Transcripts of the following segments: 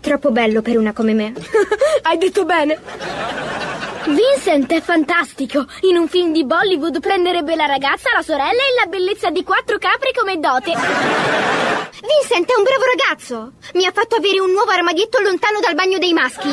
Troppo bello per una come me. Hai detto bene. Vincent è fantastico. In un film di Bollywood prenderebbe la ragazza, la sorella e la bellezza di 4 capri come dote. Vincent è un bravo ragazzo. Mi ha fatto avere un nuovo armadietto lontano dal bagno dei maschi.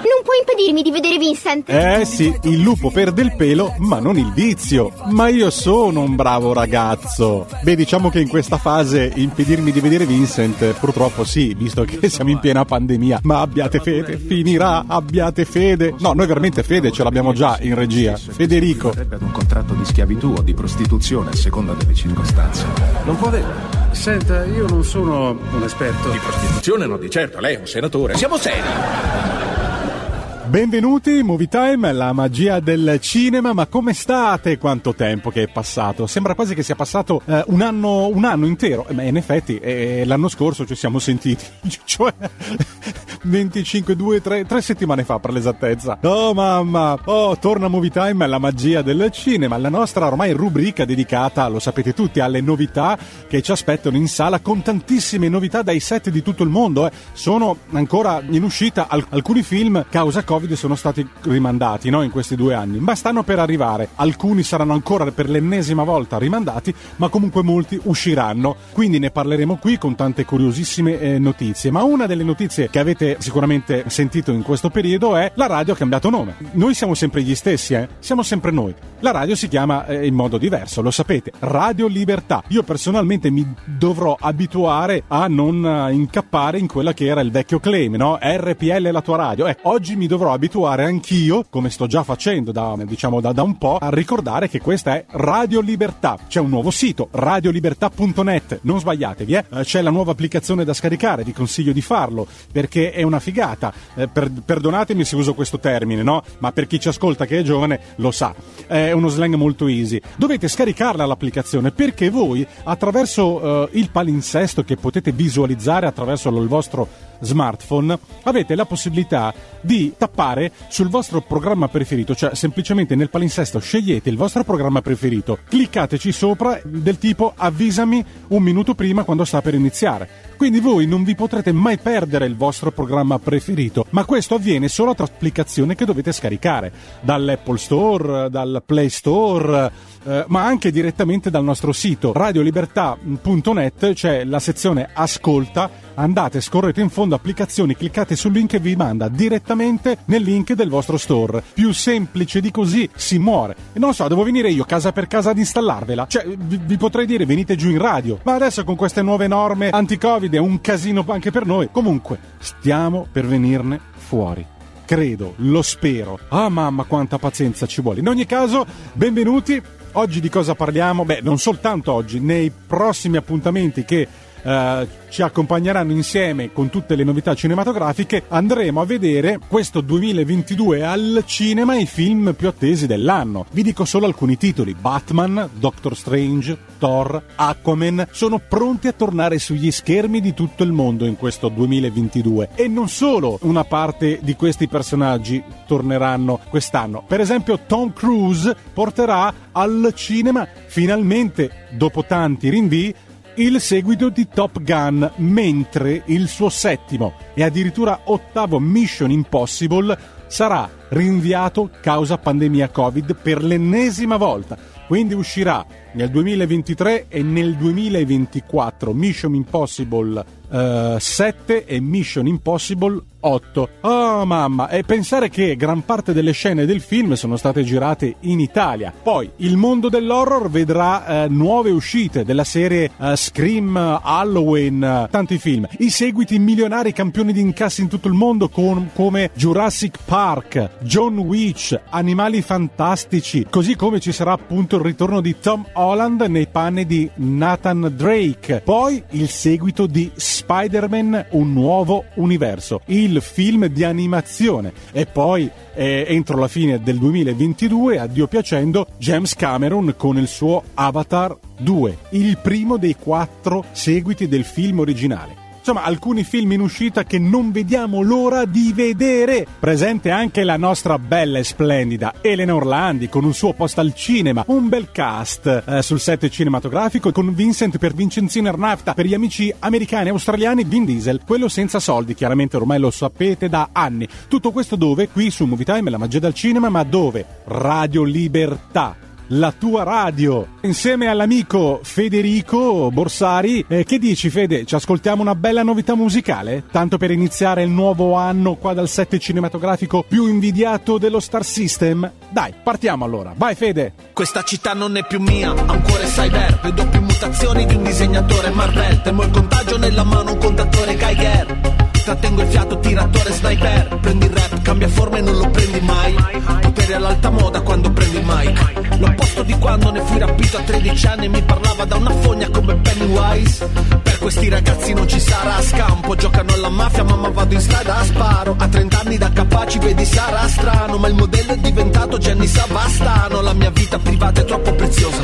Non puoi impedirmi di vedere Vincent. Eh sì, il lupo perde il pelo, ma non il vizio. Ma io sono un bravo ragazzo. Beh, diciamo che in questa fase impedirmi di vedere Vincent, purtroppo sì, visto che siamo in piena pandemia. Ma abbiate fede, finirà, abbiate fede. No, noi veramente fede ce l'abbiamo già in regia. Federico. Ad un contratto di schiavitù o di prostituzione a seconda delle circostanze. Non può avere. Senta, io non sono un esperto. Di prostituzione no, di certo, lei è un senatore. Siamo seri. Benvenuti, Movie Time, la magia del cinema. Ma come state? Quanto tempo che è passato? Sembra quasi che sia passato un anno intero. Ma in effetti l'anno scorso ci siamo sentiti, cioè 3 settimane fa per l'esattezza. Oh mamma, oh, torna Movie Time, la magia del cinema, la nostra ormai rubrica dedicata, lo sapete tutti, alle novità che ci aspettano in sala, con tantissime novità dai set di tutto il mondo. Sono ancora in uscita alcuni film, causa Covid sono stati rimandati, no, in questi 2 anni, ma stanno per arrivare. Alcuni saranno ancora per l'ennesima volta rimandati, ma comunque molti usciranno, quindi ne parleremo qui con tante curiosissime notizie. Ma una delle notizie che avete sicuramente sentito in questo periodo è: la radio ha cambiato nome. Noi siamo sempre gli stessi, siamo sempre noi. La radio si chiama in modo diverso, lo sapete, Radio Libertà. Io personalmente mi dovrò abituare a non incappare in quella che era il vecchio claim, no? RPL la tua radio. Oggi mi dovrò abituare anch'io, come sto già facendo da un po', a ricordare che questa è Radio Libertà. C'è un nuovo sito, radiolibertà.net, non sbagliatevi, c'è la nuova applicazione da scaricare, vi consiglio di farlo perché è una figata. Perdonatemi se uso questo termine, no? Ma per chi ci ascolta che è giovane lo sa, è uno slang molto easy. Dovete scaricarla l'applicazione perché voi, attraverso il palinsesto che potete visualizzare attraverso il vostro smartphone, avete la possibilità di tappare sul vostro programma preferito, cioè semplicemente nel palinsesto scegliete il vostro programma preferito, cliccateci sopra, del tipo avvisami un minuto prima quando sta per iniziare. Quindi voi non vi potrete mai perdere il vostro programma preferito, ma questo avviene solo attraverso l'applicazione che dovete scaricare dall'Apple Store, dal Play Store, ma anche direttamente dal nostro sito radiolibertà.net. c'è la sezione ascolta, andate, scorrete in fondo applicazioni, cliccate sul link e vi manda direttamente nel link del vostro store. Più semplice di così si muore. E non so, devo venire io casa per casa ad installarvela, cioè vi potrei dire venite giù in radio, ma adesso con queste nuove norme anti-covid è un casino anche per noi. Comunque stiamo per venirne fuori, credo, lo spero. Ah mamma, quanta pazienza ci vuole. In ogni caso, benvenuti. Oggi di cosa parliamo? Beh, non soltanto oggi, nei prossimi appuntamenti che ci accompagneranno insieme con tutte le novità cinematografiche, andremo a vedere questo 2022 al cinema i film più attesi dell'anno. Vi dico solo alcuni titoli: Batman, Doctor Strange, Thor, Aquaman sono pronti a tornare sugli schermi di tutto il mondo in questo 2022. E non solo una parte di questi personaggi torneranno quest'anno. Per esempio Tom Cruise porterà al cinema, finalmente dopo tanti rinvii, il seguito di Top Gun, mentre il suo 7º e addirittura 8º Mission Impossible sarà rinviato causa pandemia Covid per l'ennesima volta, quindi uscirà nel 2023 e nel 2024 Mission Impossible 7 e Mission Impossible 8. Oh mamma, e pensare che gran parte delle scene del film sono state girate in Italia. Poi il mondo dell'horror vedrà nuove uscite della serie Scream, Halloween, tanti film, i seguiti milionari campioni di incassi in tutto il mondo come Jurassic Park, John Wick, Animali Fantastici, così come ci sarà appunto il ritorno di Tom Holland nei panni di Nathan Drake, poi il seguito di Spider-Man Un Nuovo Universo, il film di animazione, e poi entro la fine del 2022, a Dio piacendo, James Cameron con il suo Avatar 2, il primo dei 4 seguiti del film originale. Insomma, alcuni film in uscita che non vediamo l'ora di vedere. Presente anche la nostra bella e splendida Elena Orlandi con un suo posto al cinema, un bel cast sul set cinematografico con Vincent per Vincenzino Arnafta, per gli amici americani e australiani Vin Diesel, quello senza soldi, chiaramente ormai lo sapete da anni. Tutto questo dove? Qui su Movie Time, la magia del cinema, ma dove? Radio Libertà, la tua radio, insieme all'amico Federico Borsari. Che dici, Fede? Ci ascoltiamo una bella novità musicale? Tanto per iniziare il nuovo anno qua dal set cinematografico più invidiato dello Star System? Dai, partiamo allora. Vai, Fede! Questa città non è più mia, ha un cuore cyber, vedo più mutazioni di un disegnatore Marvel, temo il contagio nella mano, un contatore Geiger. Trattengo il fiato, tiratore, sniper. Prendi il rap, cambia forma e non lo prendi mai. Potere all'alta moda quando prendi il mic. L'opposto di quando ne fui rapito a 13 anni e mi parlava da una fogna come Pennywise. Per questi ragazzi non ci sarà scampo, giocano alla mafia, mamma vado in strada a sparo. A 30 anni da capaci vedi sarà strano, ma il modello è diventato Gianni Savastano. La mia vita privata è troppo preziosa,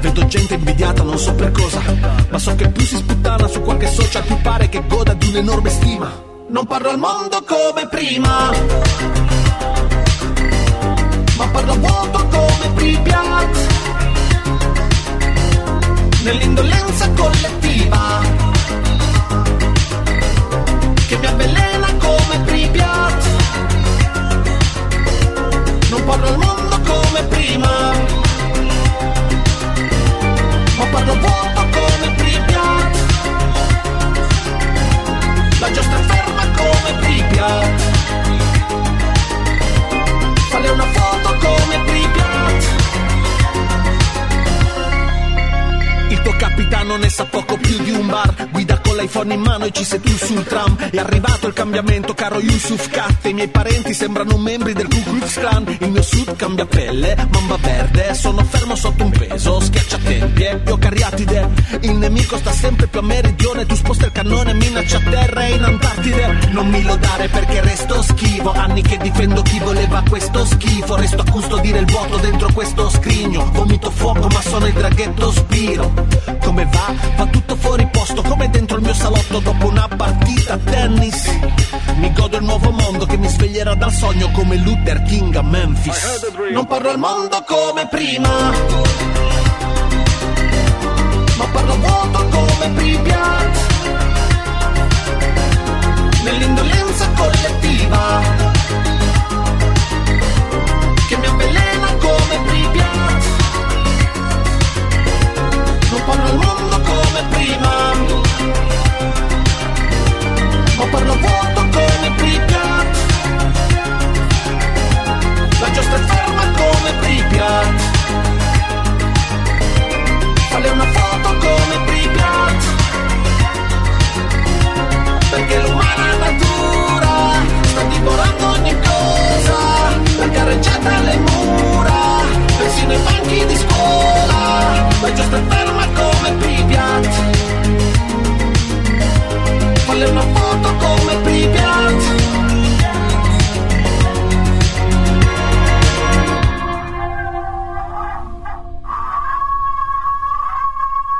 vedo gente invidiata non so per cosa, ma so che più si sputtana su qualche social più pare che goda di un'enorme stima. Non parlo al mondo come prima, ma parlo a vuoto come Pripyat, nell'indolenza collettiva che mi avvelena come Pripyat. Non parlo al mondo come prima, ma parlo a vuoto come Pripyat. La giostra è ferma come Pripyat, fare una foto come Pripyat. Il tuo capitano ne sa poco più di un bar, guida con l'iPhone in mano e ci sei tu sul tram. È arrivato il cambiamento, caro Yusuf Kat, i miei parenti sembrano membri del Ku Klux Klan. Il mio sud cambia pelle, mamba verde, sono fermo sotto un peso, schiacciatempie, io cariatide. Il nemico sta sempre più a meridione, tu sposta il cannone, minaccia a terra e in Antartide. Non mi lodare perché resto schivo, anni che difendo chi voleva questo schifo. Resto a custodire il vuoto dentro questo scrigno, vomito fuoco ma sono il draghetto Spiro. Come va? Va tutto fuori posto come dentro il mio salotto dopo una partita a tennis. Mi godo il nuovo mondo che mi sveglierà dal sogno come Luther King a Memphis. Non parlo al mondo come prima, ma parlo a vuoto come Pripyat, nell'indolenza collettiva che mi avvelena come Pripyat. Non parlo al mondo come prima, ma parlo a vuoto come Pripyat. La giostra è ferma come Pripyat, fare una foto come Pripyat, perché l'umana natura sta divorando ogni cosa, la carreggiata alle mura, persino i banchi di scuola. La giostra è ferma come Pripyat, fare una foto come Pripyat.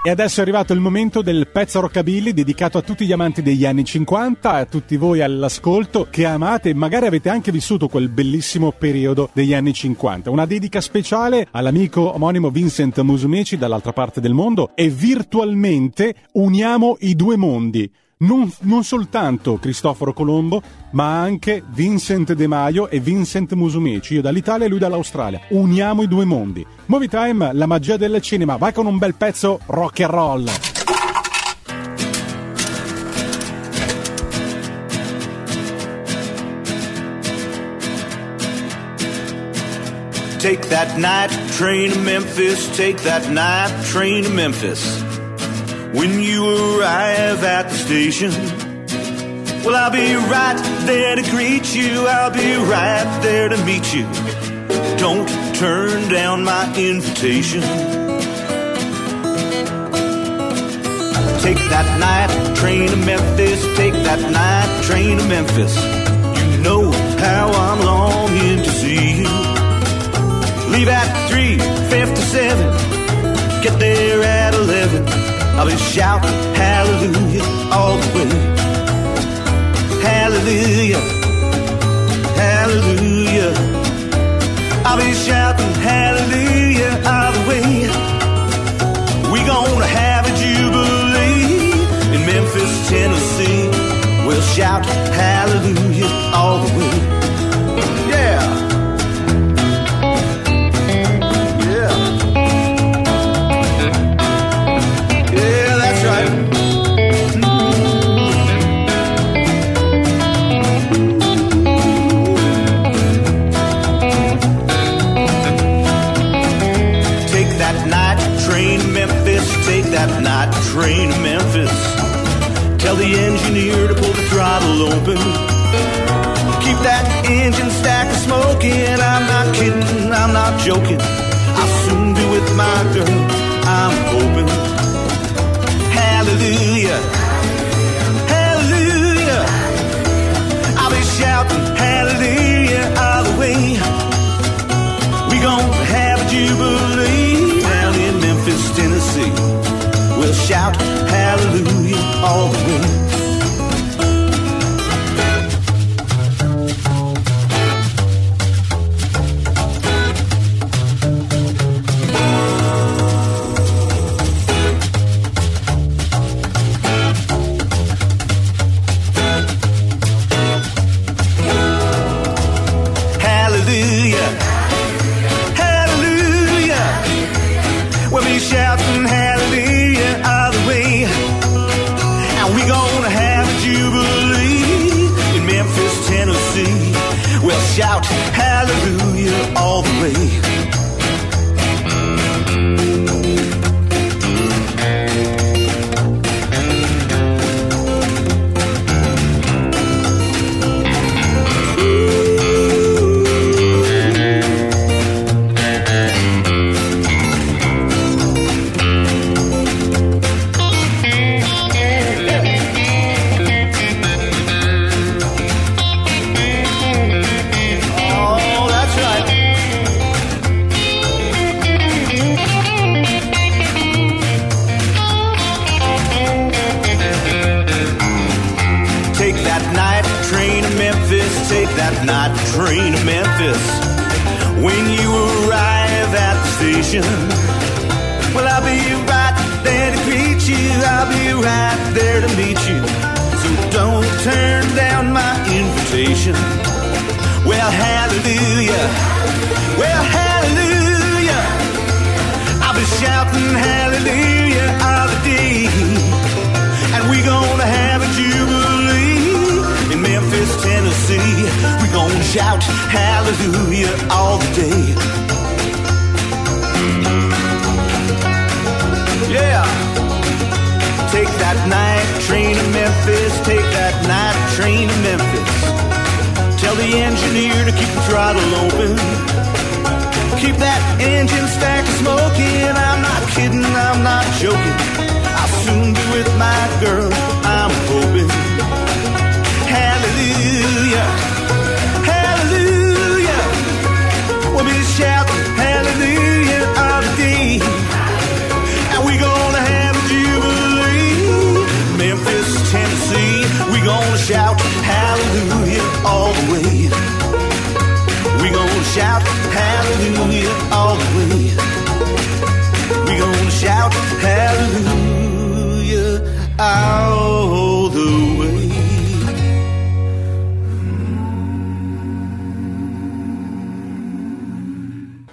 E adesso è arrivato il momento del pezzo rockabilly dedicato a tutti gli amanti degli anni 50, a tutti voi all'ascolto che amate e magari avete anche vissuto quel bellissimo periodo degli anni 50. Una dedica speciale all'amico omonimo Vincent Musumeci dall'altra parte del mondo, e virtualmente uniamo i due mondi. non soltanto Cristoforo Colombo, ma anche Vincent De Maio e Vincent Musumeci, io dall'Italia e lui dall'Australia. Uniamo i due mondi. Movie Time, la magia del cinema. Vai con un bel pezzo rock and roll. Take that night train to Memphis, take that night train to Memphis. When you arrive at the station, well, I'll be right there to greet you, I'll be right there to meet you. Don't turn down my invitation. Take that night train to Memphis, take that night train to Memphis. You know how I'm longing to see you. Leave at 3:57, get there at 11. I'll be shouting hallelujah all the way. Hallelujah, hallelujah. I'll be shouting hallelujah all the way. We gonna have a jubilee in Memphis, Tennessee. We'll shout hallelujah all the way. Yeah. That night train to Memphis. Tell the engineer to pull the throttle open. Keep that engine stack of smoking. I'm not kidding, I'm not joking. I'll soon be with my girl, I'm hoping. Hallelujah, hallelujah. I'll be shouting hallelujah all the way. We gonna have a jubilee down in Memphis, Tennessee. We'll shout hallelujah all the way. Hallelujah, hallelujah. We'll be shouting hallelujah. We'll shout hallelujah all the way. Night train to Memphis. When you arrive at the station, well, I'll be right there to greet you, I'll be right there to meet you. So don't turn down my invitation. Well, hallelujah, well, hallelujah. I'll be shouting hallelujah all the day. And we're gonna have a jubilee in Memphis, Tennessee. We're gonna shout hallelujah all the day. Yeah. Take that night train to Memphis. Take that night train to Memphis. Tell the engineer to keep the throttle open. Keep that engine stack smoking. I'm not kidding, I'm not joking. I'll soon be with my girl, I'm hoping. Hallelujah. We'll be shouting hallelujah all the day. And we're gonna have a jubilee, Memphis, Tennessee. We're gonna shout hallelujah all the way. We're gonna shout hallelujah all the way. We're gonna shout hallelujah all the way.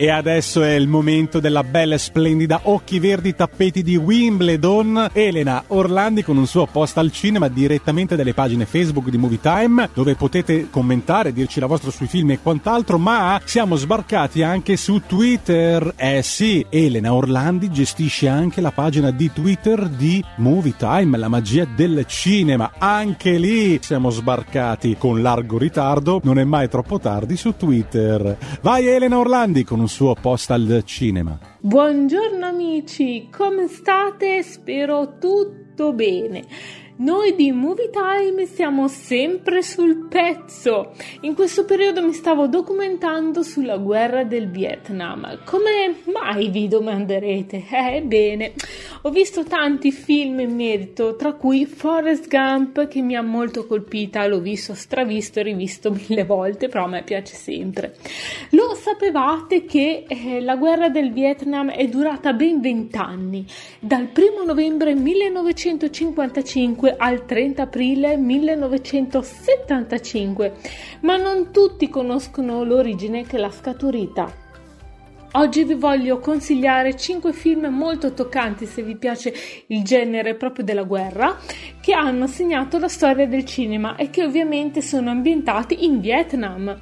E adesso è il momento della bella e splendida Occhi Verdi Tappeti di Wimbledon. Elena Orlandi con un suo post al cinema direttamente dalle pagine Facebook di Movie Time, dove potete commentare, dirci la vostra sui film e quant'altro, ma siamo sbarcati anche su Twitter. Eh sì, Elena Orlandi gestisce anche la pagina di Twitter di Movie Time, la magia del cinema. Anche lì siamo sbarcati con largo ritardo, non è mai troppo tardi su Twitter. Vai Elena Orlandi con un suo post al cinema. Buongiorno amici, come state? Spero tutto bene. Noi di Movie Time siamo sempre sul pezzo. In questo periodo mi stavo documentando sulla guerra del Vietnam. Come mai, vi domanderete? Ebbene, ho visto tanti film in merito, tra cui Forrest Gump, che mi ha molto colpita. L'ho visto, stravisto e rivisto 1000 volte, però a me piace sempre. Lo sapevate che la guerra del Vietnam è durata ben 20 anni, dal 1 novembre 1955 al 30 aprile 1975, ma non tutti conoscono l'origine che l'ha scaturita. Oggi vi voglio consigliare 5 film molto toccanti, se vi piace il genere proprio della guerra, che hanno segnato la storia del cinema e che ovviamente sono ambientati in Vietnam.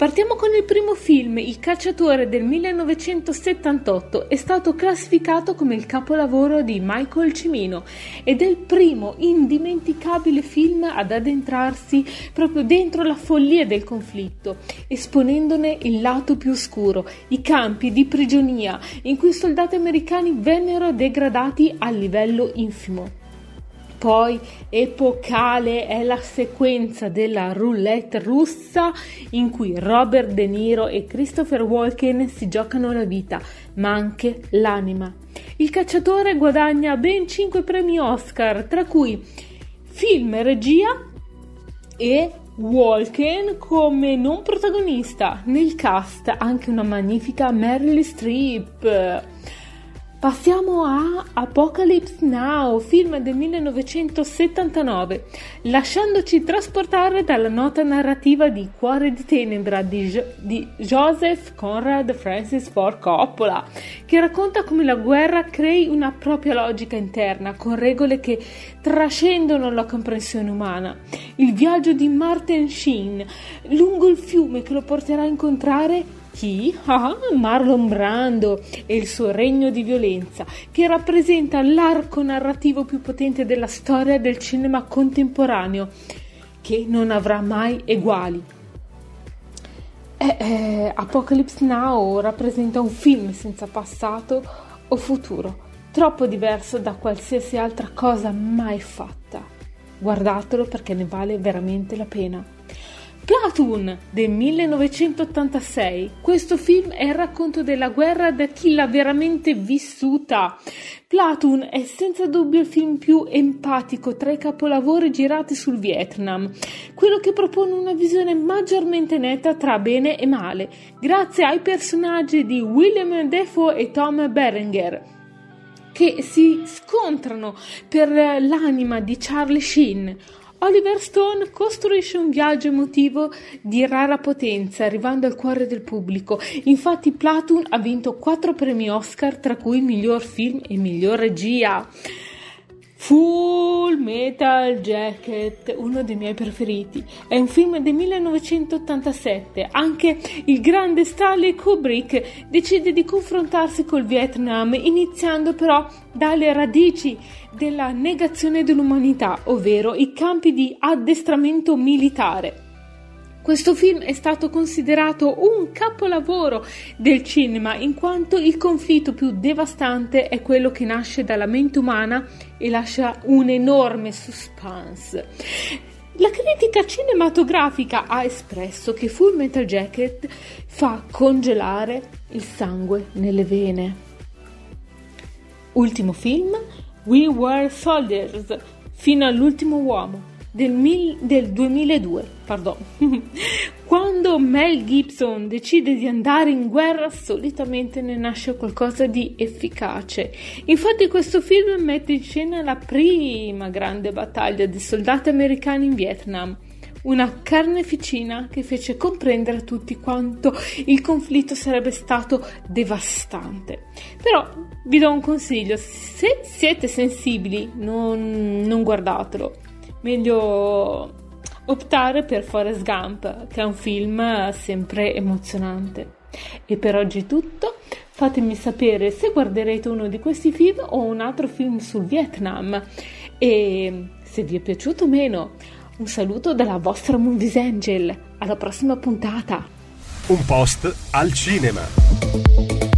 Partiamo con il primo film, Il cacciatore del 1978, è stato classificato come il capolavoro di Michael Cimino ed è il primo indimenticabile film ad addentrarsi proprio dentro la follia del conflitto, esponendone il lato più oscuro, i campi di prigionia in cui i soldati americani vennero degradati a livello infimo. Poi epocale è la sequenza della roulette russa in cui Robert De Niro e Christopher Walken si giocano la vita, ma anche l'anima. Il cacciatore guadagna ben 5 premi Oscar, tra cui film e regia e Walken come non protagonista. Nel cast anche una magnifica Meryl Streep. Passiamo a Apocalypse Now, film del 1979, lasciandoci trasportare dalla nota narrativa di Cuore di Tenebra di Joseph Conrad, Francis Ford Coppola, che racconta come la guerra crei una propria logica interna, con regole che trascendono la comprensione umana. Il viaggio di Martin Sheen lungo il fiume che lo porterà a incontrare chi? Marlon Brando e il suo regno di violenza, che rappresenta l'arco narrativo più potente della storia del cinema contemporaneo, che non avrà mai eguali. Apocalypse Now rappresenta un film senza passato o futuro, troppo diverso da qualsiasi altra cosa mai fatta. Guardatelo perché ne vale veramente la pena. Platoon del 1986, questo film è il racconto della guerra da chi l'ha veramente vissuta. Platoon è senza dubbio il film più empatico tra i capolavori girati sul Vietnam, quello che propone una visione maggiormente netta tra bene e male, grazie ai personaggi di William Defoe e Tom Berenger, che si scontrano per l'anima di Charlie Sheen. Oliver Stone costruisce un viaggio emotivo di rara potenza, arrivando al cuore del pubblico. Infatti Platoon ha vinto 4 premi Oscar, tra cui miglior film e miglior regia. Full Metal Jacket, uno dei miei preferiti, è un film del 1987. Anche il grande Stanley Kubrick decide di confrontarsi col Vietnam, iniziando però dalle radici della negazione dell'umanità, ovvero i campi di addestramento militare. Questo film è stato considerato un capolavoro del cinema, in quanto il conflitto più devastante è quello che nasce dalla mente umana e lascia un enorme suspense. La critica cinematografica ha espresso che Full Metal Jacket fa congelare il sangue nelle vene. Ultimo film, We Were Soldiers, fino all'ultimo uomo, del 2002, Quando Mel Gibson decide di andare in guerra, solitamente ne nasce qualcosa di efficace. Infatti questo film mette in scena la prima grande battaglia dei soldati americani in Vietnam, Una carneficina che fece comprendere a tutti quanto il conflitto sarebbe stato devastante. Però vi do un consiglio: se siete sensibili non guardatelo, meglio optare per Forrest Gump, che è un film sempre emozionante. E per oggi è tutto. Fatemi sapere se guarderete uno di questi film o un altro film sul Vietnam e se vi è piaciuto o meno. Un saluto dalla vostra Movies Angel, alla prossima puntata. Un post al cinema.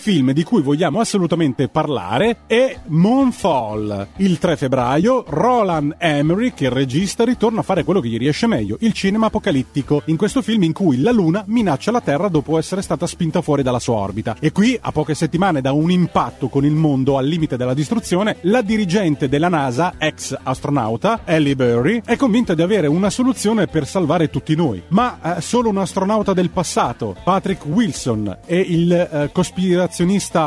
Film di cui vogliamo assolutamente parlare è Moonfall. Il 3 febbraio Roland Emmerich, il regista, ritorna a fare quello che gli riesce meglio, il cinema apocalittico, in questo film in cui la Luna minaccia la Terra dopo essere stata spinta fuori dalla sua orbita. E qui, a poche settimane da un impatto con il mondo al limite della distruzione, la dirigente della NASA, ex astronauta, Halle Berry, è convinta di avere una soluzione per salvare tutti noi. Ma solo un astronauta del passato, Patrick Wilson, e il cospirazionista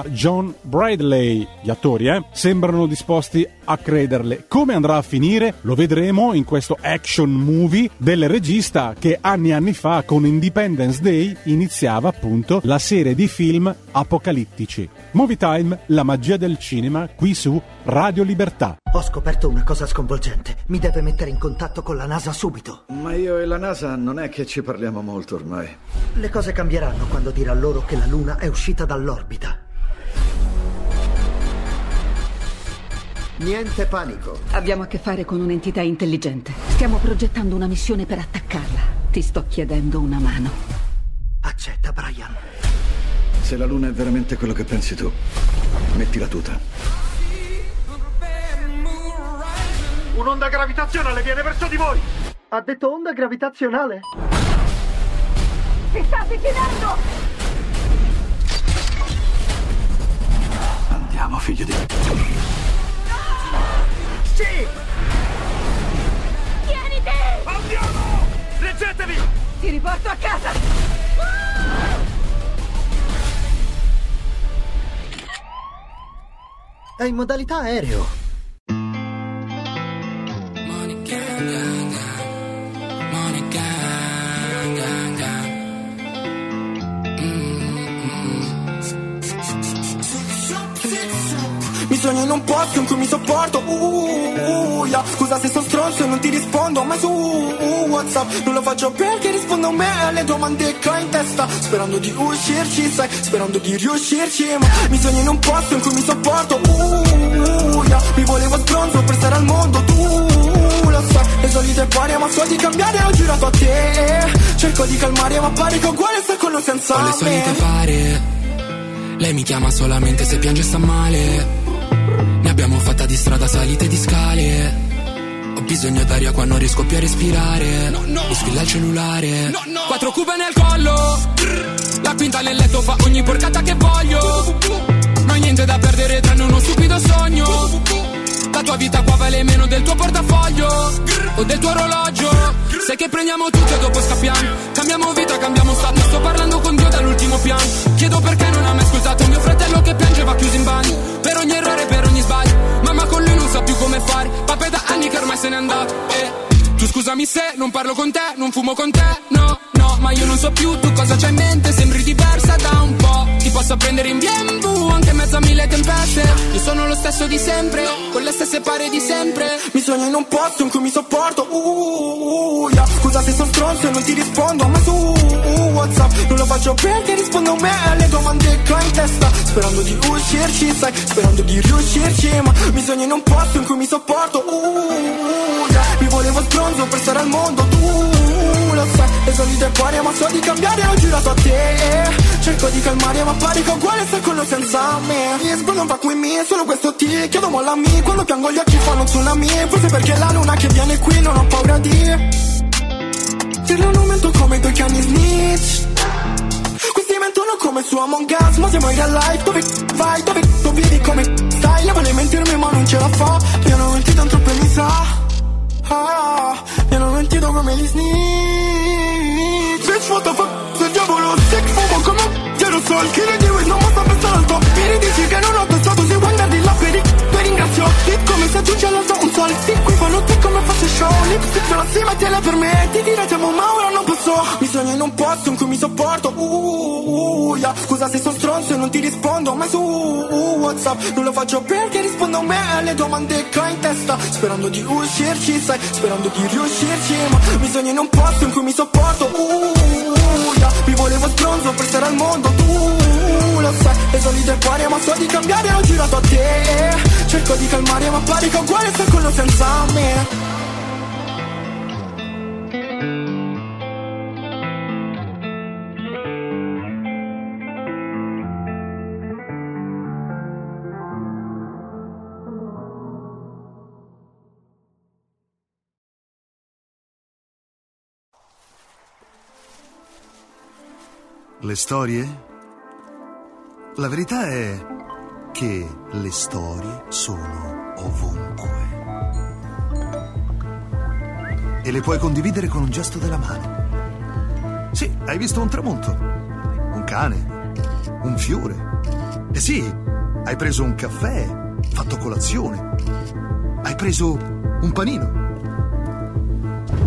John Bradley, gli attori, sembrano disposti a crederle. Come andrà a finire lo vedremo in questo action movie del regista che anni e anni fa con Independence Day iniziava appunto la serie di film apocalittici. Movie Time, la magia del cinema, qui su Radio Libertà. Ho scoperto una cosa sconvolgente, mi deve mettere in contatto con la NASA subito. Ma io e la NASA non è che ci parliamo molto ormai. Le cose cambieranno quando dirà loro che la Luna è uscita dall'orbita. Niente panico. Abbiamo a che fare con un'entità intelligente. Stiamo progettando una missione per attaccarla. Ti sto chiedendo una mano. A accetta, Brian. Se la luna è veramente quello che pensi tu, metti la tuta. Un'onda gravitazionale viene verso di voi! Ha detto onda gravitazionale? Si sta avvicinando! Andiamo, figlio di... No! Sì! Andiamo! Reggetevi! Ti riporto a casa! È in modalità aereo. Monica, Monica, mi sognano un posto in cui mi sopporto. Scusa se sono stronzo e non ti rispondo, ma su WhatsApp non lo faccio perché rispondo a me alle domande che ho in testa, sperando di uscirci, sai, sperando di riuscirci. Ma mi sogno in un posto in cui mi sopporto. Mi volevo stronzo per stare al mondo, tu lo sai. Le solite pare, ma so di cambiare, ho girato a te. Cerco di calmare, ma pare che uguale sta con lo senza me. Le solite pare, lei mi chiama solamente se piange e sta male. Ne abbiamo fatta di strada, salite di scale. Ho bisogno d'aria qua, non riesco più a respirare. Mi squilla il cellulare. 4 cube nel collo. La quinta nel letto fa ogni porcata che voglio. Non ho niente da perdere tranne uno stupido sogno. La tua vita qua vale meno del tuo portafoglio o del tuo orologio. Sai che prendiamo tutto e dopo scappiamo. Cambiamo vita, cambiamo stato. Sto parlando con Dio dall'ultimo piano. Chiedo perché non ha mai scusato mio fratello che piangeva chiuso in bagno. Per ogni errore, per ogni sbaglio. Mamma con lui non sa più come fare. Papà da anni che ormai se n'è andato. Tu scusami se non parlo con te, non fumo con te, no, no. Ma io non so più tu cosa c'hai in mente. Sembri diversa da un po'. Ti posso prendere in BMW anche in mezzo a mille tempeste. Io sono lo stesso di sempre, con le stesse pare di sempre. Mi sogno in un posto in cui mi sopporto. Scusa se sono stronzo e non ti rispondo, ma su WhatsApp non lo faccio perché rispondo a me alle domande che ho in testa, sperando di uscirci, sai, sperando di riuscirci. Ma mi sogno in un posto in cui mi sopporto. Mi volevo stronzo per stare al mondo, tu lo sai. Le solite pare, ma so di cambiare, ho girato a te. Cerco di calmare, ma pare che uguale sta quello senza me. Mi sbaglio va qui me, solo questo ti chiedo molla mi. Quando piango gli occhi fanno tsunami. Forse perché la luna che viene qui non ho paura di dirle un momento come due cani snitch. Questi mentono come su Among Us, ma siamo in real life. Dove vai, dove vivi, come stai? Le vuole mentirmi ma non ce la fa. Mi hanno mentito un troppo e mi sa. Mi hanno mentito come gli snitch. Bitch what the fuck, se il diavolo sick. Fumo come aerosol, chi ne dice non basta pensare al top. Mi ridici che non ho pensato, se vuoi andare là per i... Ringrazio, lip come si aggiunge all'altro un sole. Sì, qui fanno te come faccio show. Lipstick se la si mette la per me. Ti dirà siamo ma ora non posso. Mi sogno in un posto in cui mi sopporto. Yeah. Scusa se sono stronzo e non ti rispondo, ma su WhatsApp non lo faccio perché rispondo a me alle domande che ho in testa, sperando di uscirci, sai, sperando di riuscirci. Ma mi sogno in un posto in cui mi sopporto. Yeah. Mi volevo stronzo per stare al mondo, tu lo sai. Le solite pare, ma so di cambiare, ho girato a te. Cerco di calmare, ma pare che uguale sta quello senza me. Le storie? La verità è che le storie sono ovunque e le puoi condividere con un gesto della mano. Sì, hai visto un tramonto, un cane, un fiore. E sì, hai preso un caffè, fatto colazione, hai preso un panino.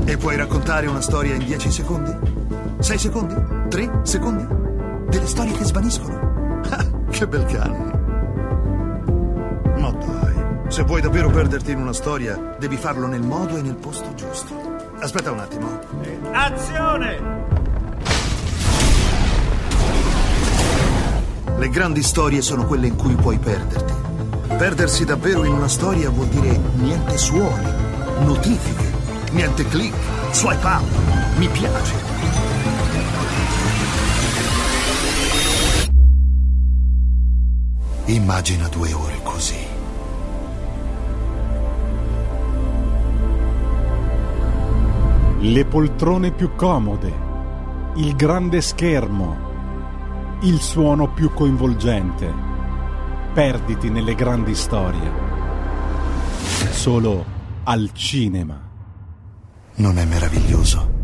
E puoi raccontare una storia in 10 secondi, 6 secondi, 3 secondi, delle storie che svaniscono. Che bel cane. Se vuoi davvero perderti in una storia, devi farlo nel modo e nel posto giusto. Aspetta un attimo. Azione! Le grandi storie sono quelle in cui puoi perderti. Perdersi davvero in una storia vuol dire niente suoni, notifiche, niente click, swipe up, mi piace. Immagina 2 ore così. Le poltrone più comode, il grande schermo, il suono più coinvolgente. Perditi nelle grandi storie. Solo al cinema. Non è meraviglioso?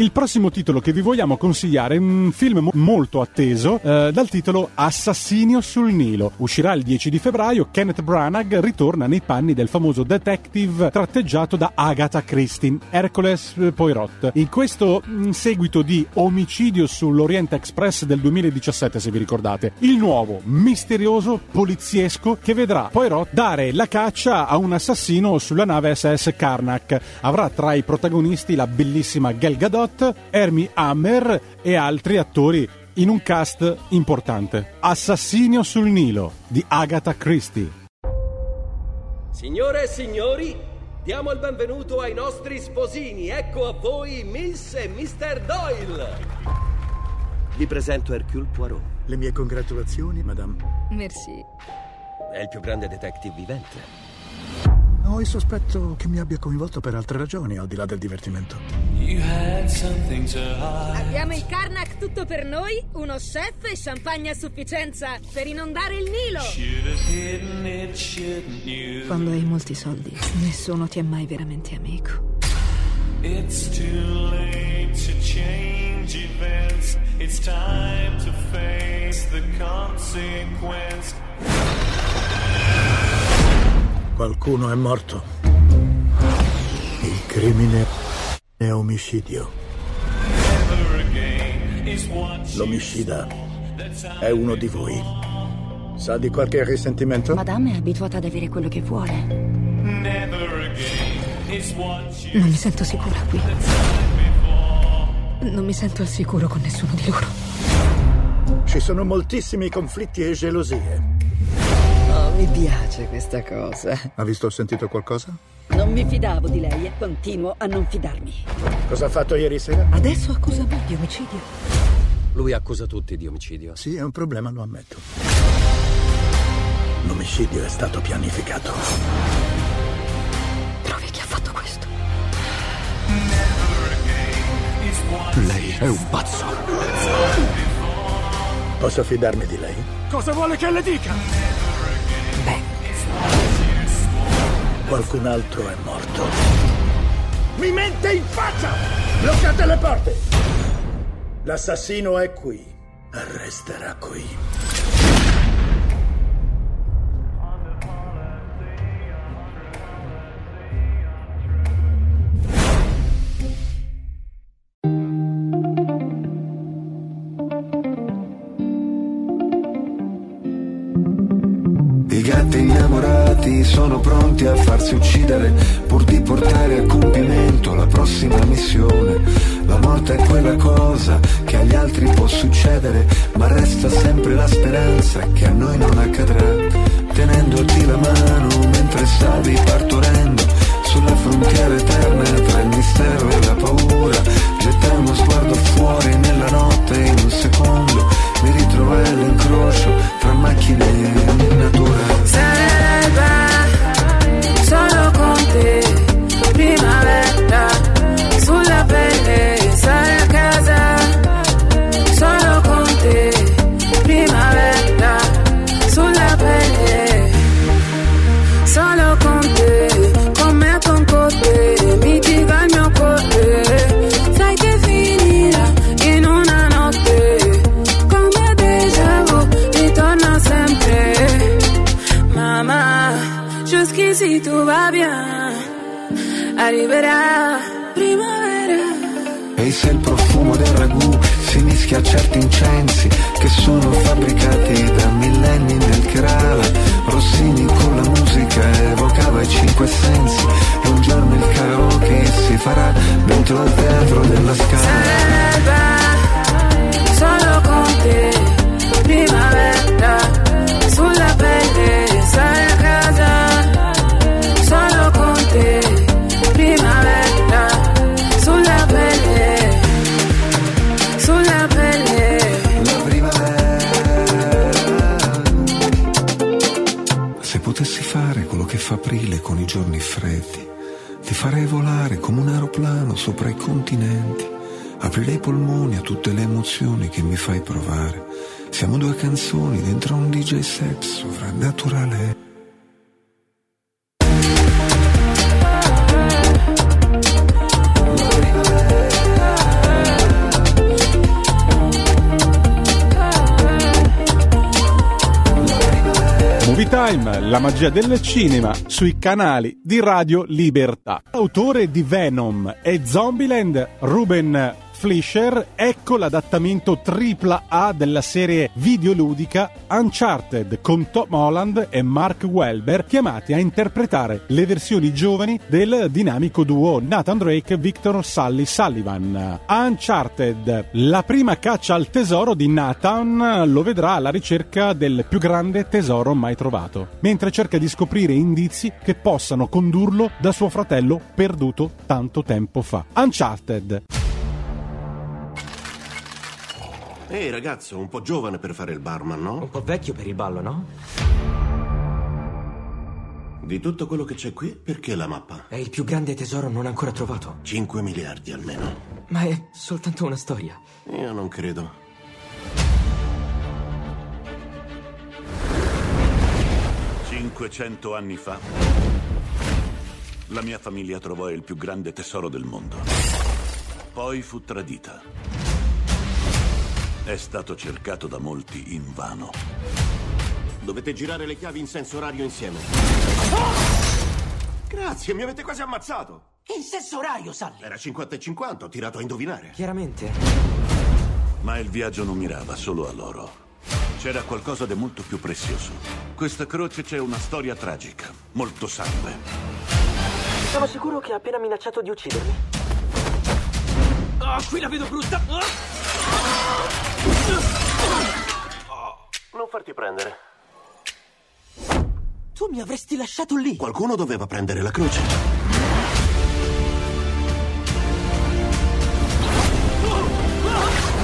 Il prossimo titolo che vi vogliamo consigliare è un film molto atteso dal titolo Assassinio sul Nilo. Uscirà il 10 di febbraio. Kenneth Branagh ritorna nei panni del famoso detective tratteggiato da Agatha Christie, Hercules Poirot. In questo seguito di Omicidio sull'Orient Express del 2017, se vi ricordate, il nuovo, misterioso, poliziesco che vedrà Poirot dare la caccia a un assassino sulla nave SS Karnak. Avrà tra i protagonisti la bellissima Gal Gadot, Armie Hammer e altri attori in un cast importante. Assassinio sul Nilo di Agatha Christie. Signore e signori, diamo il benvenuto ai nostri sposini. Ecco a voi Miss e Mr. Doyle. Vi presento Hercule Poirot. Le mie congratulazioni, madame. Merci. È il più grande detective vivente. Ho il sospetto che mi abbia coinvolto per altre ragioni, al di là del divertimento. Abbiamo il Karnak tutto per noi, uno chef e champagne a sufficienza per inondare il Nilo. Quando hai molti soldi, nessuno ti è mai veramente amico. It's too late to change events. It's time to face the consequence. Qualcuno è morto. Il crimine è omicidio. L'omicida è uno di voi. Sa di qualche risentimento? Madame è abituata ad avere quello che vuole. Non mi sento sicura qui. Non mi sento al sicuro con nessuno di loro. Ci sono moltissimi conflitti e gelosie. Mi piace questa cosa. Ha visto o sentito qualcosa? Non mi fidavo di lei e continuo a non fidarmi. Cosa ha fatto ieri sera? Adesso accusa me di omicidio. Lui accusa tutti di omicidio. Sì, è un problema, lo ammetto. L'omicidio è stato pianificato. Trovi chi ha fatto questo? Lei è un pazzo. Posso fidarmi di lei? Cosa vuole che le dica? Qualcun altro è morto. Mi mente in faccia! Bloccate le porte! L'assassino è qui. Resterà qui. Sono pronti a farsi uccidere pur di portare a compimento la prossima missione. La morte è quella cosa che agli altri può succedere, ma resta sempre la speranza che a noi non accadrà. Tenendoti la mano mentre stavi partorendo sulla frontiera eterna tra il mistero e la paura, gettai uno sguardo fuori nella notte in un secondo mi ritrovai all'incrocio tra macchine e natura. Solo con te, primavera, sulla pelle sarai a casa. Solo con te, primavera, sulla pelle. Solo con te, con me a concorrere, mi dica il mio cuore. Sai che finirà in una notte, come déjà vu, ritorna sempre. Mamma, jusqu'à si tu va bien, arriverà primavera. E se il profumo del ragù si mischia a certi incensi che sono fabbricati da millenni nel Kerala, Rossini con la musica evocava i 5 sensi. E un giorno il karaoke si farà dentro al teatro della Scala. Sarebbe solo con te, primavera, sulla pelle sarai a casa. Solo con te, primavera, sulla pelle, sulla pelle. La primavera, splendide con i giorni freddi, ti farei volare come un aeroplano sopra i continenti, aprirei i polmoni a tutte le emozioni che mi fai provare. Siamo due canzoni dentro un DJ set sovrannaturale. Time, la magia del cinema sui canali di Radio Libertà. Autore di Venom e Zombieland, Ruben Fleischer, ecco l'adattamento tripla A della serie videoludica Uncharted, con Tom Holland e Mark Wahlberg chiamati a interpretare le versioni giovani del dinamico duo Nathan Drake e Victor Sully Sullivan. Uncharted, la prima caccia al tesoro di Nathan, lo vedrà alla ricerca del più grande tesoro mai trovato, mentre cerca di scoprire indizi che possano condurlo da suo fratello perduto tanto tempo fa. Uncharted. Ehi ragazzo, un po' giovane per fare il barman, no? Un po' vecchio per il ballo, no? Di tutto quello che c'è qui, perché la mappa? È il più grande tesoro non ancora trovato. 5 miliardi almeno. Ma è soltanto una storia. Io non credo. $500 anni fa, la mia famiglia trovò il più grande tesoro del mondo. Poi fu tradita. È stato cercato da molti invano. Dovete girare le chiavi in senso orario insieme. Grazie, mi avete quasi ammazzato. In senso orario, Sally? Era 50-50, ho tirato a indovinare. Chiaramente. Ma il viaggio non mirava solo a loro. C'era qualcosa di molto più prezioso. Questa croce c'è una storia tragica, molto sangue. Sono sicuro che ha appena minacciato di uccidermi. Oh, qui la vedo brutta. Oh! Non farti prendere. Tu mi avresti lasciato lì. Qualcuno doveva prendere la croce. Oh,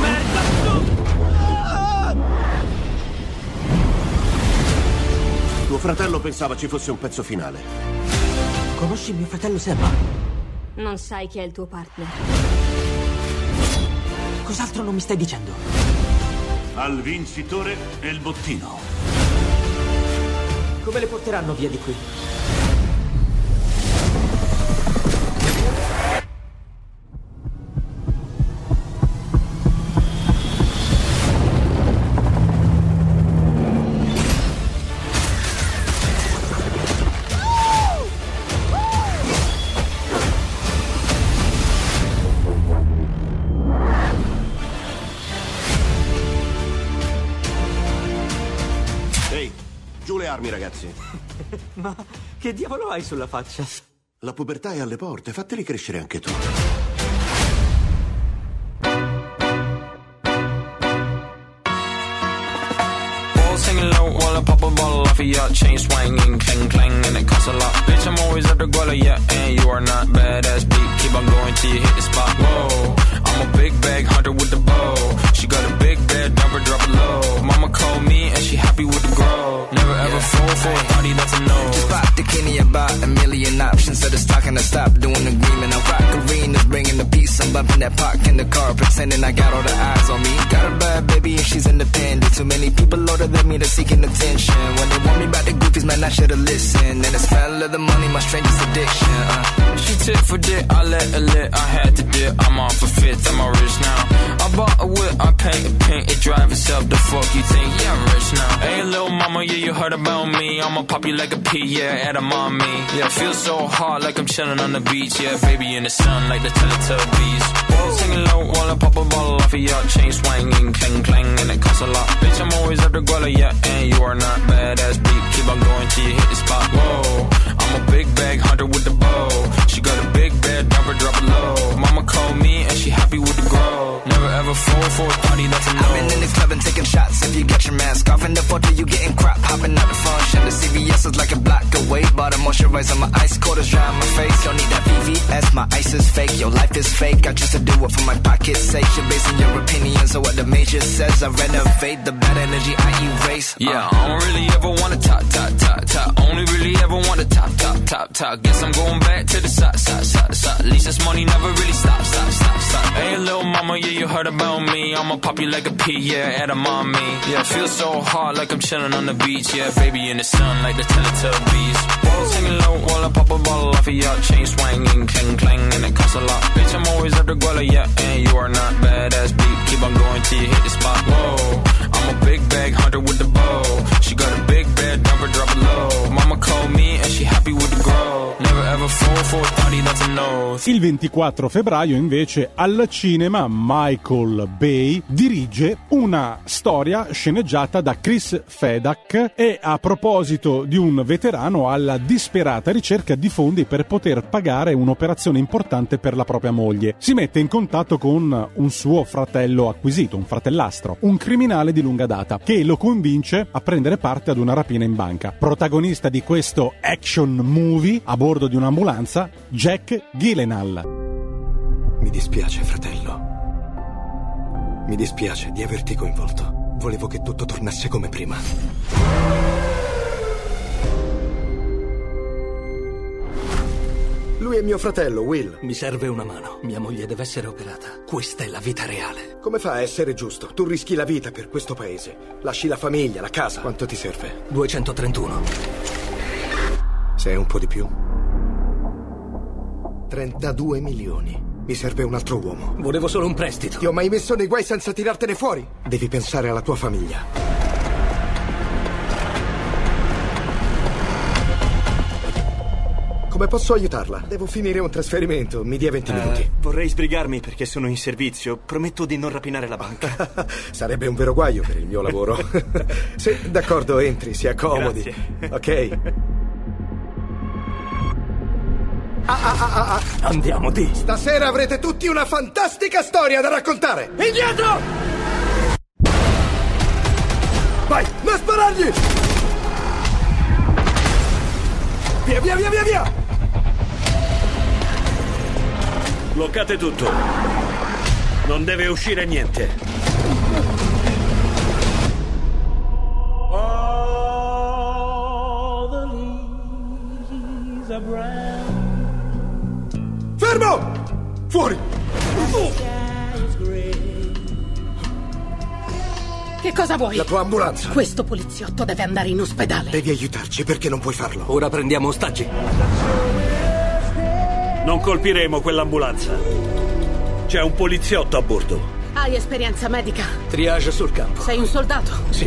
merda! Tuo fratello pensava ci fosse un pezzo finale. Conosci mio fratello Sam? Non sai chi è il tuo partner. Cos'altro non mi stai dicendo? Al vincitore è il bottino. Come le porteranno via di qui? Ragazzi, ma che diavolo hai sulla faccia? La pubertà è alle porte, fateli crescere anche tu. I'm a big bag hunter with the bow. She got a big bed, never drop it low. Mama called me and she happy with the grow. Never ever fall for a party that's a no. Just pop the kidney about a million options. So the stock and I stop doing the green and I rock arenas, bringing the peace. I'm bumping that pot in the car, pretending I got all the eyes on me. Got a bad baby and she's independent. Too many people older than me, they're seeking attention. When they want me about the goofies, man, I should've listened. And the smell of the money, my strangest addiction. She tip for dick, I let her lit. I had to dip, I'm off for fifth. I'm all rich now. I bought a whip, I paint a paint, it drive itself. The fuck you think? Yeah, I'm rich now. Hey, little mama, yeah, you heard about me. I'ma pop you like a pea, yeah, at a mommy. Yeah, feel so hot, like I'm chilling on the beach. Yeah, baby in the sun, like the Teletubbies. Singing low while I pop a bottle off of y'all. Chain swinging, clang, clang, and it costs a lot. Bitch, I'm always up to guala, yeah, and you are not badass beat. Keep on going till you hit the spot. Whoa, I'm a big bag hunter with the bow. She got a big bed, never drop it low. Mama called me and she happy with the girl. Never ever fall for a party that's a no. I've been in the club and taking shots. If you get your mask off in the photo, you getting crap. Hopping out the function. The CVS is like a block away. Bought a moisturizer, my ice cold is dry on my face. Don't need that VVS, my ice is fake. Your life is fake, I choose to do it for my pocket's sake. You're basing your opinions on what the major says. I renovate the bad energy I erase. Yeah, I don't really ever want to top, top, top, top. Only really ever want to top, top, top, top. Guess I'm going back to the side, side, side, side. At least this money never really stops, stop, stop, stop. Hey, little mama, yeah, you heard about me. I'ma pop you like a pea, yeah, at a mommy. Yeah, feel so hot like I'm chilling on the beach. Yeah, baby in the sun like the Teletubbies. Whoa, singing low while I pop a ball off of your chain swinging, clang, clang, and it costs a lot. Bitch, I'm always up to Guala, yeah, and you are not badass, beat. Keep on going till you hit the spot. Whoa, I'm a big bag hunter with the bow. She got a big bed, never drop it low. Mama called me and she happy with the grow. Never ever fall for a party that's a no. Il 24 febbraio invece al cinema Michael Bay dirige una storia sceneggiata da Chris Fedak e a proposito di un veterano alla disperata ricerca di fondi per poter pagare un'operazione importante per la propria moglie. Si mette in contatto con un suo fratello acquisito, un fratellastro, un criminale di lunga data che lo convince a prendere parte ad una rapina in banca. Protagonista di questo action movie a bordo di un'ambulanza, Jack Gyllenhaal. Mi dispiace, fratello. Mi dispiace di averti coinvolto. Volevo che tutto tornasse come prima. Lui è mio fratello, Will. Mi serve una mano. Mia moglie deve essere operata. Questa è la vita reale. Come fa a essere giusto? Tu rischi la vita per questo paese. Lasci la famiglia, la casa. Quanto ti serve? 231. Se è un po' di più. 32 milioni. Mi serve un altro uomo. Volevo solo un prestito. Ti ho mai messo nei guai senza tirartene fuori? Devi pensare alla tua famiglia. Come posso aiutarla? Devo finire un trasferimento. Mi dia 20 minuti. Vorrei sbrigarmi perché sono in servizio. Prometto di non rapinare la banca. Sarebbe un vero guaio per il mio lavoro. Sì, d'accordo, entri, si accomodi. Grazie. Ok. Andiamo di. Stasera avrete tutti una fantastica storia da raccontare. Indietro! Vai, non sparargli! Via, via, via, via, via! Bloccate tutto. Non deve uscire niente. All the leaves are brown. Fermo! Fuori! Che cosa vuoi? La tua ambulanza. Questo poliziotto deve andare in ospedale. Devi aiutarci perché non puoi farlo. Ora prendiamo ostaggi. Non colpiremo quell'ambulanza. C'è un poliziotto a bordo. Hai esperienza medica? Triage sul campo. Sei un soldato? Sì.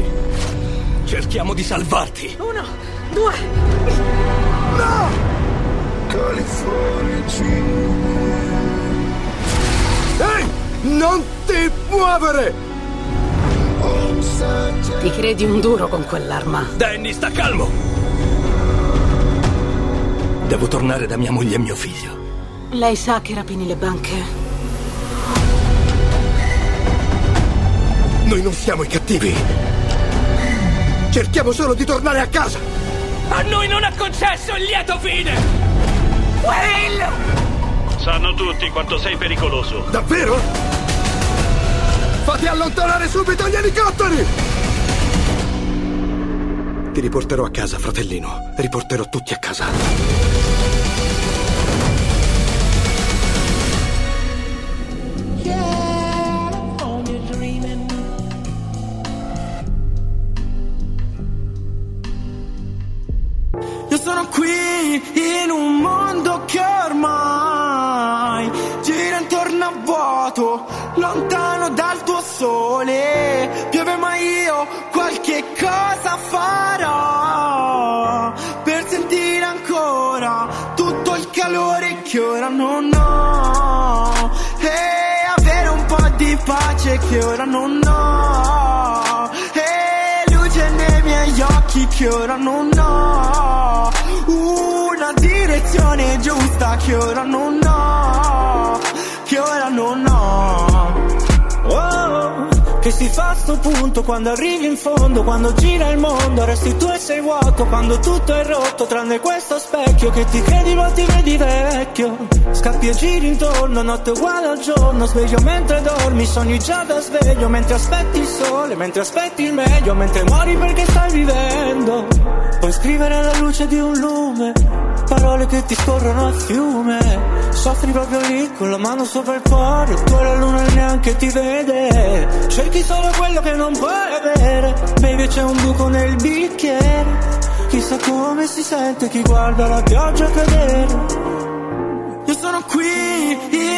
Cerchiamo di salvarti. 1, 2... No! Ehi! Non ti muovere! Ti credi un duro con quell'arma? Danny, sta calmo! Devo tornare da mia moglie e mio figlio. Lei sa che rapini le banche? Noi non siamo i cattivi. Cerchiamo solo di tornare a casa. A noi non ha concesso il lieto fine! Will! Sanno tutti quanto sei pericoloso. Davvero? Fate allontanare subito gli elicotteri! Ti riporterò a casa, fratellino. Riporterò tutti a casa. Io sono qui in un mondo che ormai gira intorno a vuoto, lontano dal tuo sole. Piove ma io qualche cosa farò per sentire ancora tutto il calore che ora non ho, e avere un po' di pace che ora non ho, e luce nei miei occhi che ora non ho. Una direzione giusta che ora non ho, che ora non ho. Oh, che si fa sto punto, quando arrivi in fondo, quando gira il mondo, resti tu e sei vuoto, quando tutto è rotto, tranne questo specchio che ti credi ma ti vedi vecchio. Scappi e giri intorno, notte uguale al giorno, sveglio mentre dormi, sogni già da sveglio, mentre aspetti il sole, mentre aspetti il meglio, mentre muori perché stai vivendo. Puoi scrivere alla luce di un lume, parole che ti scorrono a fiume, soffri proprio lì con la mano sopra il cuore, tu alla luna neanche ti vede, cerchi solo quello che non puoi avere, baby c'è un buco nel bicchiere, chissà come si sente chi guarda la pioggia cadere. Io sono qui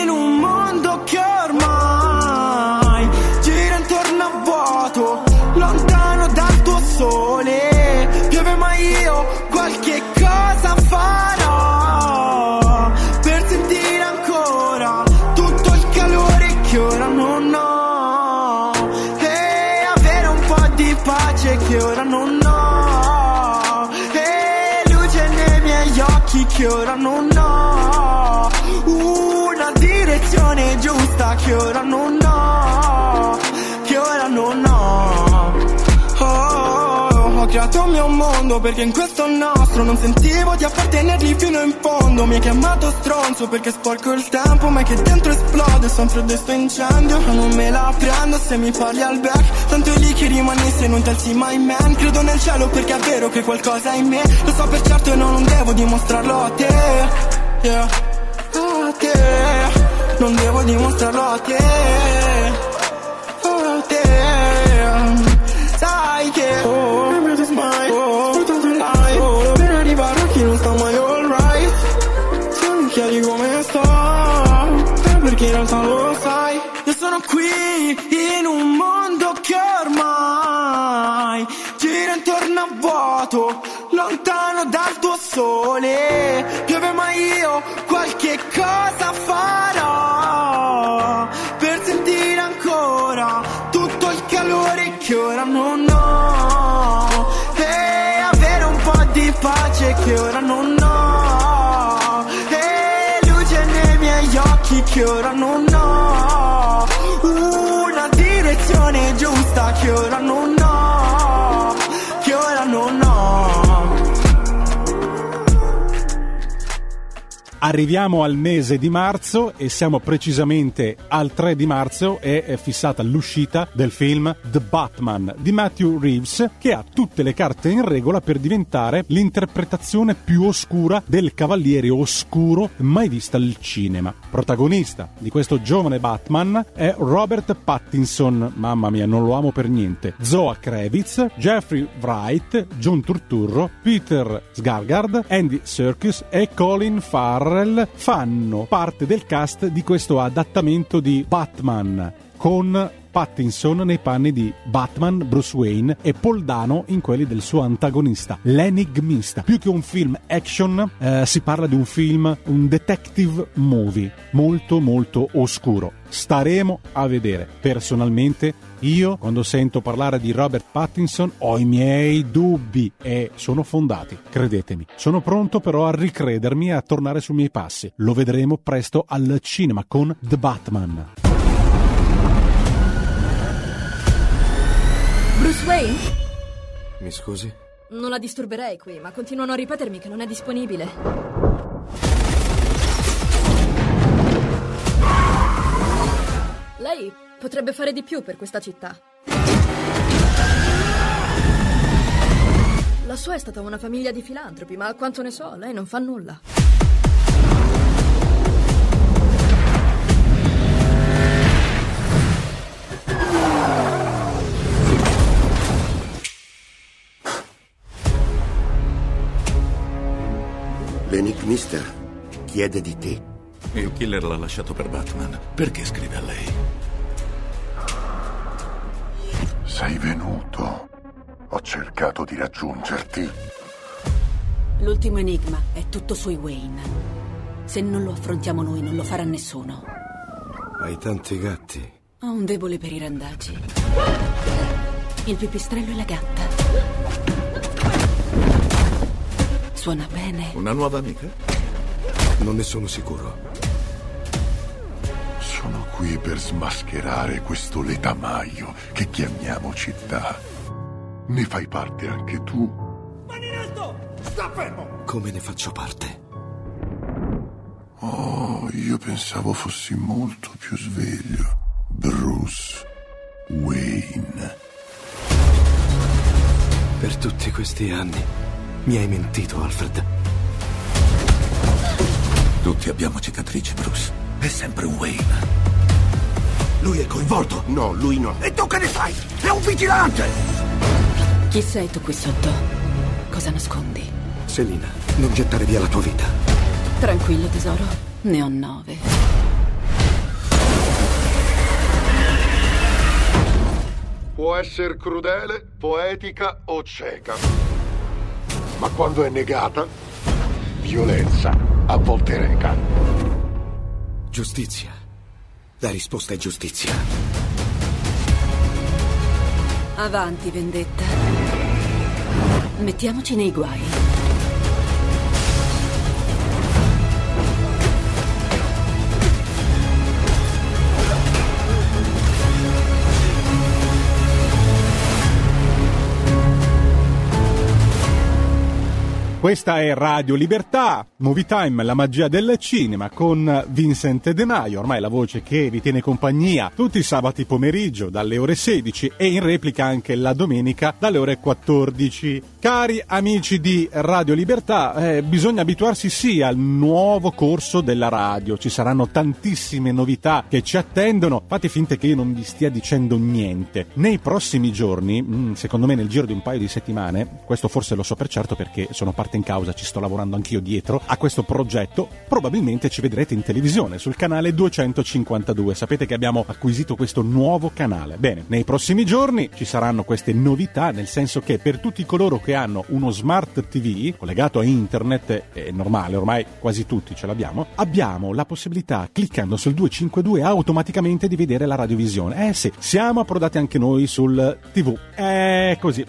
in un mondo che ormai gira intorno a vuoto, lontano dal tuo sole, piove ma io qualche cosa farò per sentire ancora tutto il calore che ora non ho, e avere un po' di pace che ora non ho, e luce nei miei occhi che ora non ho, una direzione giusta che ora non ho, che ora non ho. Ho creato il mio mondo perché in questo nostro non sentivo di appartenerli fino in fondo. Mi hai chiamato stronzo perché sporco il tempo, ma è che dentro esplode sempre di sto incendio. Ma non me la prendo se mi parli al back, tanto è lì che rimani se non telsi mai man. Credo nel cielo perché è vero che qualcosa è in me, lo so per certo e non devo dimostrarlo a te, yeah. A te, non devo dimostrarlo a te, a te. Sai che lo sai, io sono qui in un mondo che ormai gira intorno a vuoto, lontano dal tuo sole, piove ma io qualche cosa farò per sentire ancora tutto il calore che ora non ho, e avere un po' di pace che ora non ho, che ora non ho, una direzione giusta che ora non ho, che ora non ho. Arriviamo al mese di marzo e siamo precisamente al 3 di marzo e è fissata l'uscita del film The Batman di Matthew Reeves, che ha tutte le carte in regola per diventare l'interpretazione più oscura del cavaliere oscuro mai vista al cinema. Protagonista di questo giovane Batman è Robert Pattinson, mamma mia non lo amo per niente, Zoa Kravitz, Jeffrey Wright, John Turturro, Peter Skarsgård, Andy Serkis e Colin Farrell fanno parte del cast di questo adattamento di Batman, con Pattinson nei panni di Batman, Bruce Wayne, e Paul Dano in quelli del suo antagonista, l'enigmista. Più che un film action, si parla di un film, un detective movie molto molto oscuro. Staremo a vedere. Personalmente io, quando sento parlare di Robert Pattinson, ho i miei dubbi e sono fondati, credetemi. Sono pronto però a ricredermi e a tornare sui miei passi. Lo vedremo presto al cinema con The Batman. Bruce Wayne? Mi scusi? Non la disturberei qui, ma continuano a ripetermi che non è disponibile. Lei potrebbe fare di più per questa città. La sua è stata una famiglia di filantropi, ma a quanto ne so, lei non fa nulla. L'enigmista chiede di te. Il killer l'ha lasciato per Batman. Perché scrive a lei? Sei venuto. Ho cercato di raggiungerti. L'ultimo enigma è tutto sui Wayne. Se non lo affrontiamo noi, non lo farà nessuno. Hai tanti gatti. Ho un debole per i randaggi. Il pipistrello e la gatta. Suona bene. Una nuova amica? Non ne sono sicuro. Su, Sono qui per smascherare questo letamaio che chiamiamo città. Ne fai parte anche tu? Mani in alto! Sta fermo! Come ne faccio parte? Oh, io pensavo fossi molto più sveglio. Bruce Wayne. Per tutti questi anni mi hai mentito, Alfred. Tutti abbiamo cicatrici, Bruce. È sempre un Wayne. Lui è coinvolto? No, lui no. E tu che ne fai? È un vigilante! Chi sei tu qui sotto? Cosa nascondi? Selina, non gettare via la tua vita. Tranquillo, tesoro. Ne ho 9. Può essere crudele, poetica o cieca. Ma quando è negata, violenza a volte reca. Giustizia. La risposta è giustizia. Avanti, vendetta. Mettiamoci nei guai. Questa è Radio Libertà, Movie Time, la magia del cinema, con Vincent De Maio, ormai la voce che vi tiene compagnia tutti i sabati pomeriggio dalle ore 16 e in replica anche la domenica dalle ore 14. Cari amici di Radio Libertà, bisogna abituarsi sì al nuovo corso della radio, ci saranno tantissime novità che ci attendono, fate finta che io non vi stia dicendo niente. Nei prossimi giorni, secondo me nel giro di un paio di settimane, questo forse lo so per certo perché sono partito in causa, ci sto lavorando anch'io dietro a questo progetto, probabilmente ci vedrete in televisione sul canale 252. Sapete che abbiamo acquisito questo nuovo canale. Bene, nei prossimi giorni ci saranno queste novità, nel senso che per tutti coloro che hanno uno smart TV collegato a internet, è normale, ormai quasi tutti ce l'abbiamo, abbiamo la possibilità, cliccando sul 252, automaticamente di vedere la radiovisione. Sì, siamo approdati anche noi sul TV. È così.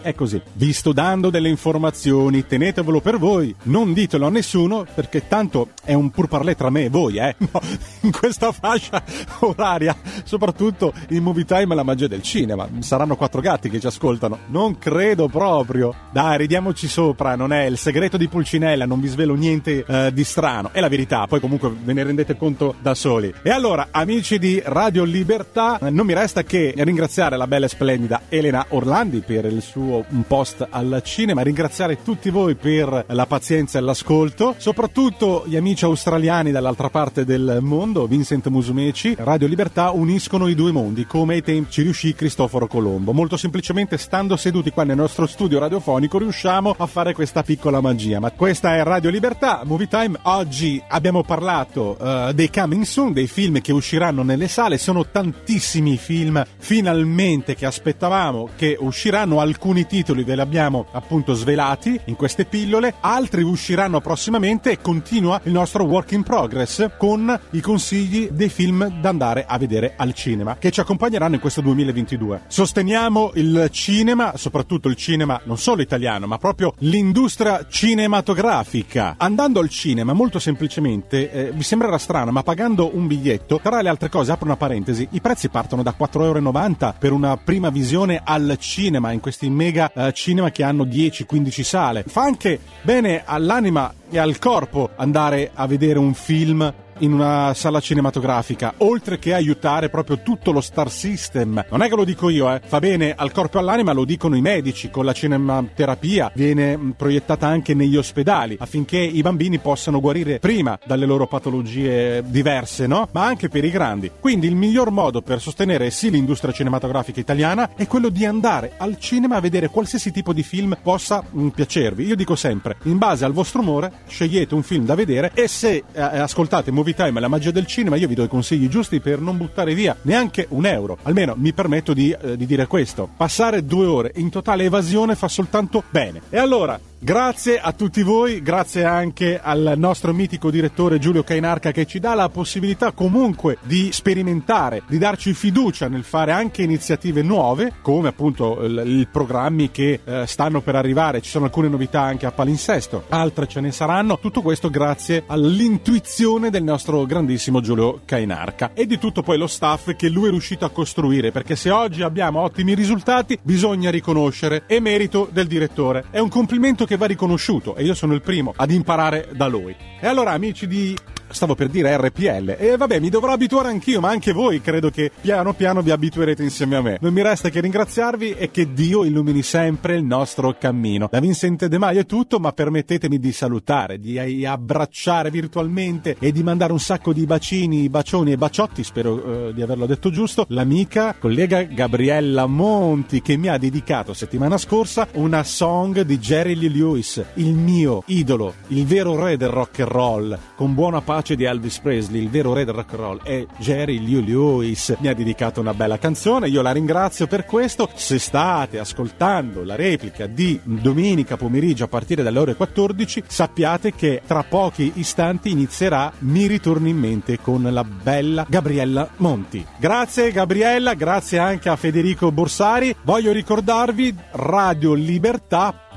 Vi sto dando delle informazioni, tenetevelo per voi, non ditelo a nessuno, perché tanto è un pur parlé tra me e voi, no, in questa fascia oraria, soprattutto in Movie Time, la magia del cinema, saranno 4 gatti che ci ascoltano, non credo proprio, dai, ridiamoci sopra, non è il segreto di Pulcinella, non vi svelo niente di strano, è la verità, poi comunque ve ne rendete conto da soli. E allora, amici di Radio Libertà, non mi resta che ringraziare la bella e splendida Elena Orlandi per il suo post al cinema, ringraziare tutti voi per la pazienza e l'ascolto, soprattutto gli amici australiani dall'altra parte del mondo. Vincent Musumeci, Radio Libertà uniscono i due mondi come ai tempi ci riuscì Cristoforo Colombo. Molto semplicemente, stando seduti qua nel nostro studio radiofonico, riusciamo a fare questa piccola magia. Ma questa è Radio Libertà Movie Time. Oggi abbiamo parlato dei coming soon, dei film che usciranno nelle sale. Sono tantissimi film finalmente che aspettavamo che usciranno, alcuni titoli ve li abbiamo appunto svelati in queste pillole, altri usciranno prossimamente e continua il nostro work in progress con i consigli dei film da andare a vedere al cinema che ci accompagneranno in questo 2022. Sosteniamo il cinema, soprattutto il cinema non solo italiano ma proprio l'industria cinematografica. Andando al cinema molto semplicemente, vi sembrerà strano ma pagando un biglietto, tra le altre cose, apro una parentesi, i prezzi partono da 4,90 € per una prima visione al cinema in questi mega cinema che hanno 10-15 sale. Fa anche bene all'anima e al corpo andare a vedere un film in una sala cinematografica, oltre che aiutare proprio tutto lo star system. Non è che lo dico io, fa bene al corpo e all'anima, lo dicono i medici. Con la cinematterapia viene proiettata anche negli ospedali affinché i bambini possano guarire prima dalle loro patologie diverse, no? Ma anche per i grandi. Quindi il miglior modo per sostenere sì l'industria cinematografica italiana è quello di andare al cinema a vedere qualsiasi tipo di film possa piacervi. Io dico sempre, in base al vostro umore scegliete un film da vedere e se ascoltate Movie Time, la magia del cinema, io vi do i consigli giusti per non buttare via neanche un euro. Almeno mi permetto di dire questo. Passare 2 ore in totale evasione fa soltanto bene. E allora, Grazie a tutti voi, grazie anche al nostro mitico direttore Giulio Cainarca, che ci dà la possibilità comunque di sperimentare, di darci fiducia nel fare anche iniziative nuove, come appunto i programmi che stanno per arrivare. Ci sono alcune novità anche a palinsesto, altre ce ne saranno. Tutto questo grazie all'intuizione del nostro grandissimo Giulio Cainarca e di tutto poi lo staff che lui è riuscito a costruire, perché se oggi abbiamo ottimi risultati bisogna riconoscere, è merito del direttore, è un complimento che va riconosciuto e io sono il primo ad imparare da lui. E allora, amici di... stavo per dire RPL, e vabbè, mi dovrò abituare anch'io, ma anche voi credo che piano piano vi abituerete insieme a me. Non mi resta che ringraziarvi e che Dio illumini sempre il nostro cammino. Da Vincent De Maio è tutto, ma permettetemi di salutare, di abbracciare virtualmente e di mandare un sacco di bacini, bacioni e baciotti, spero di averlo detto giusto, l'amica collega Gabriella Monti, che mi ha dedicato settimana scorsa una song di Jerry Lee Lewis, il mio idolo, il vero re del rock and roll, con buona pace di Elvis Presley, il vero re del rock and roll è Jerry Lee Lewis. Mi ha dedicato una bella canzone, io la ringrazio per questo. Se state ascoltando la replica di domenica pomeriggio a partire dalle ore 14, sappiate che tra pochi istanti inizierà Mi ritorni in mente con la bella Gabriella Monti. Grazie Gabriella, grazie anche a Federico Borsari. Voglio ricordarvi radiolibertà.net.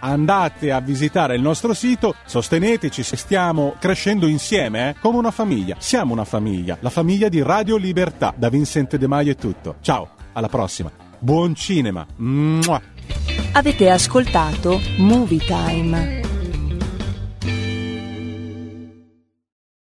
Andate a visitare il nostro sito, sosteneteci, se stiamo crescendo insieme, come una famiglia. Siamo una famiglia, la famiglia di Radio Libertà. Da Vincent De Maio è tutto. Ciao, alla prossima. Buon cinema. Mua. Avete ascoltato Movie Time.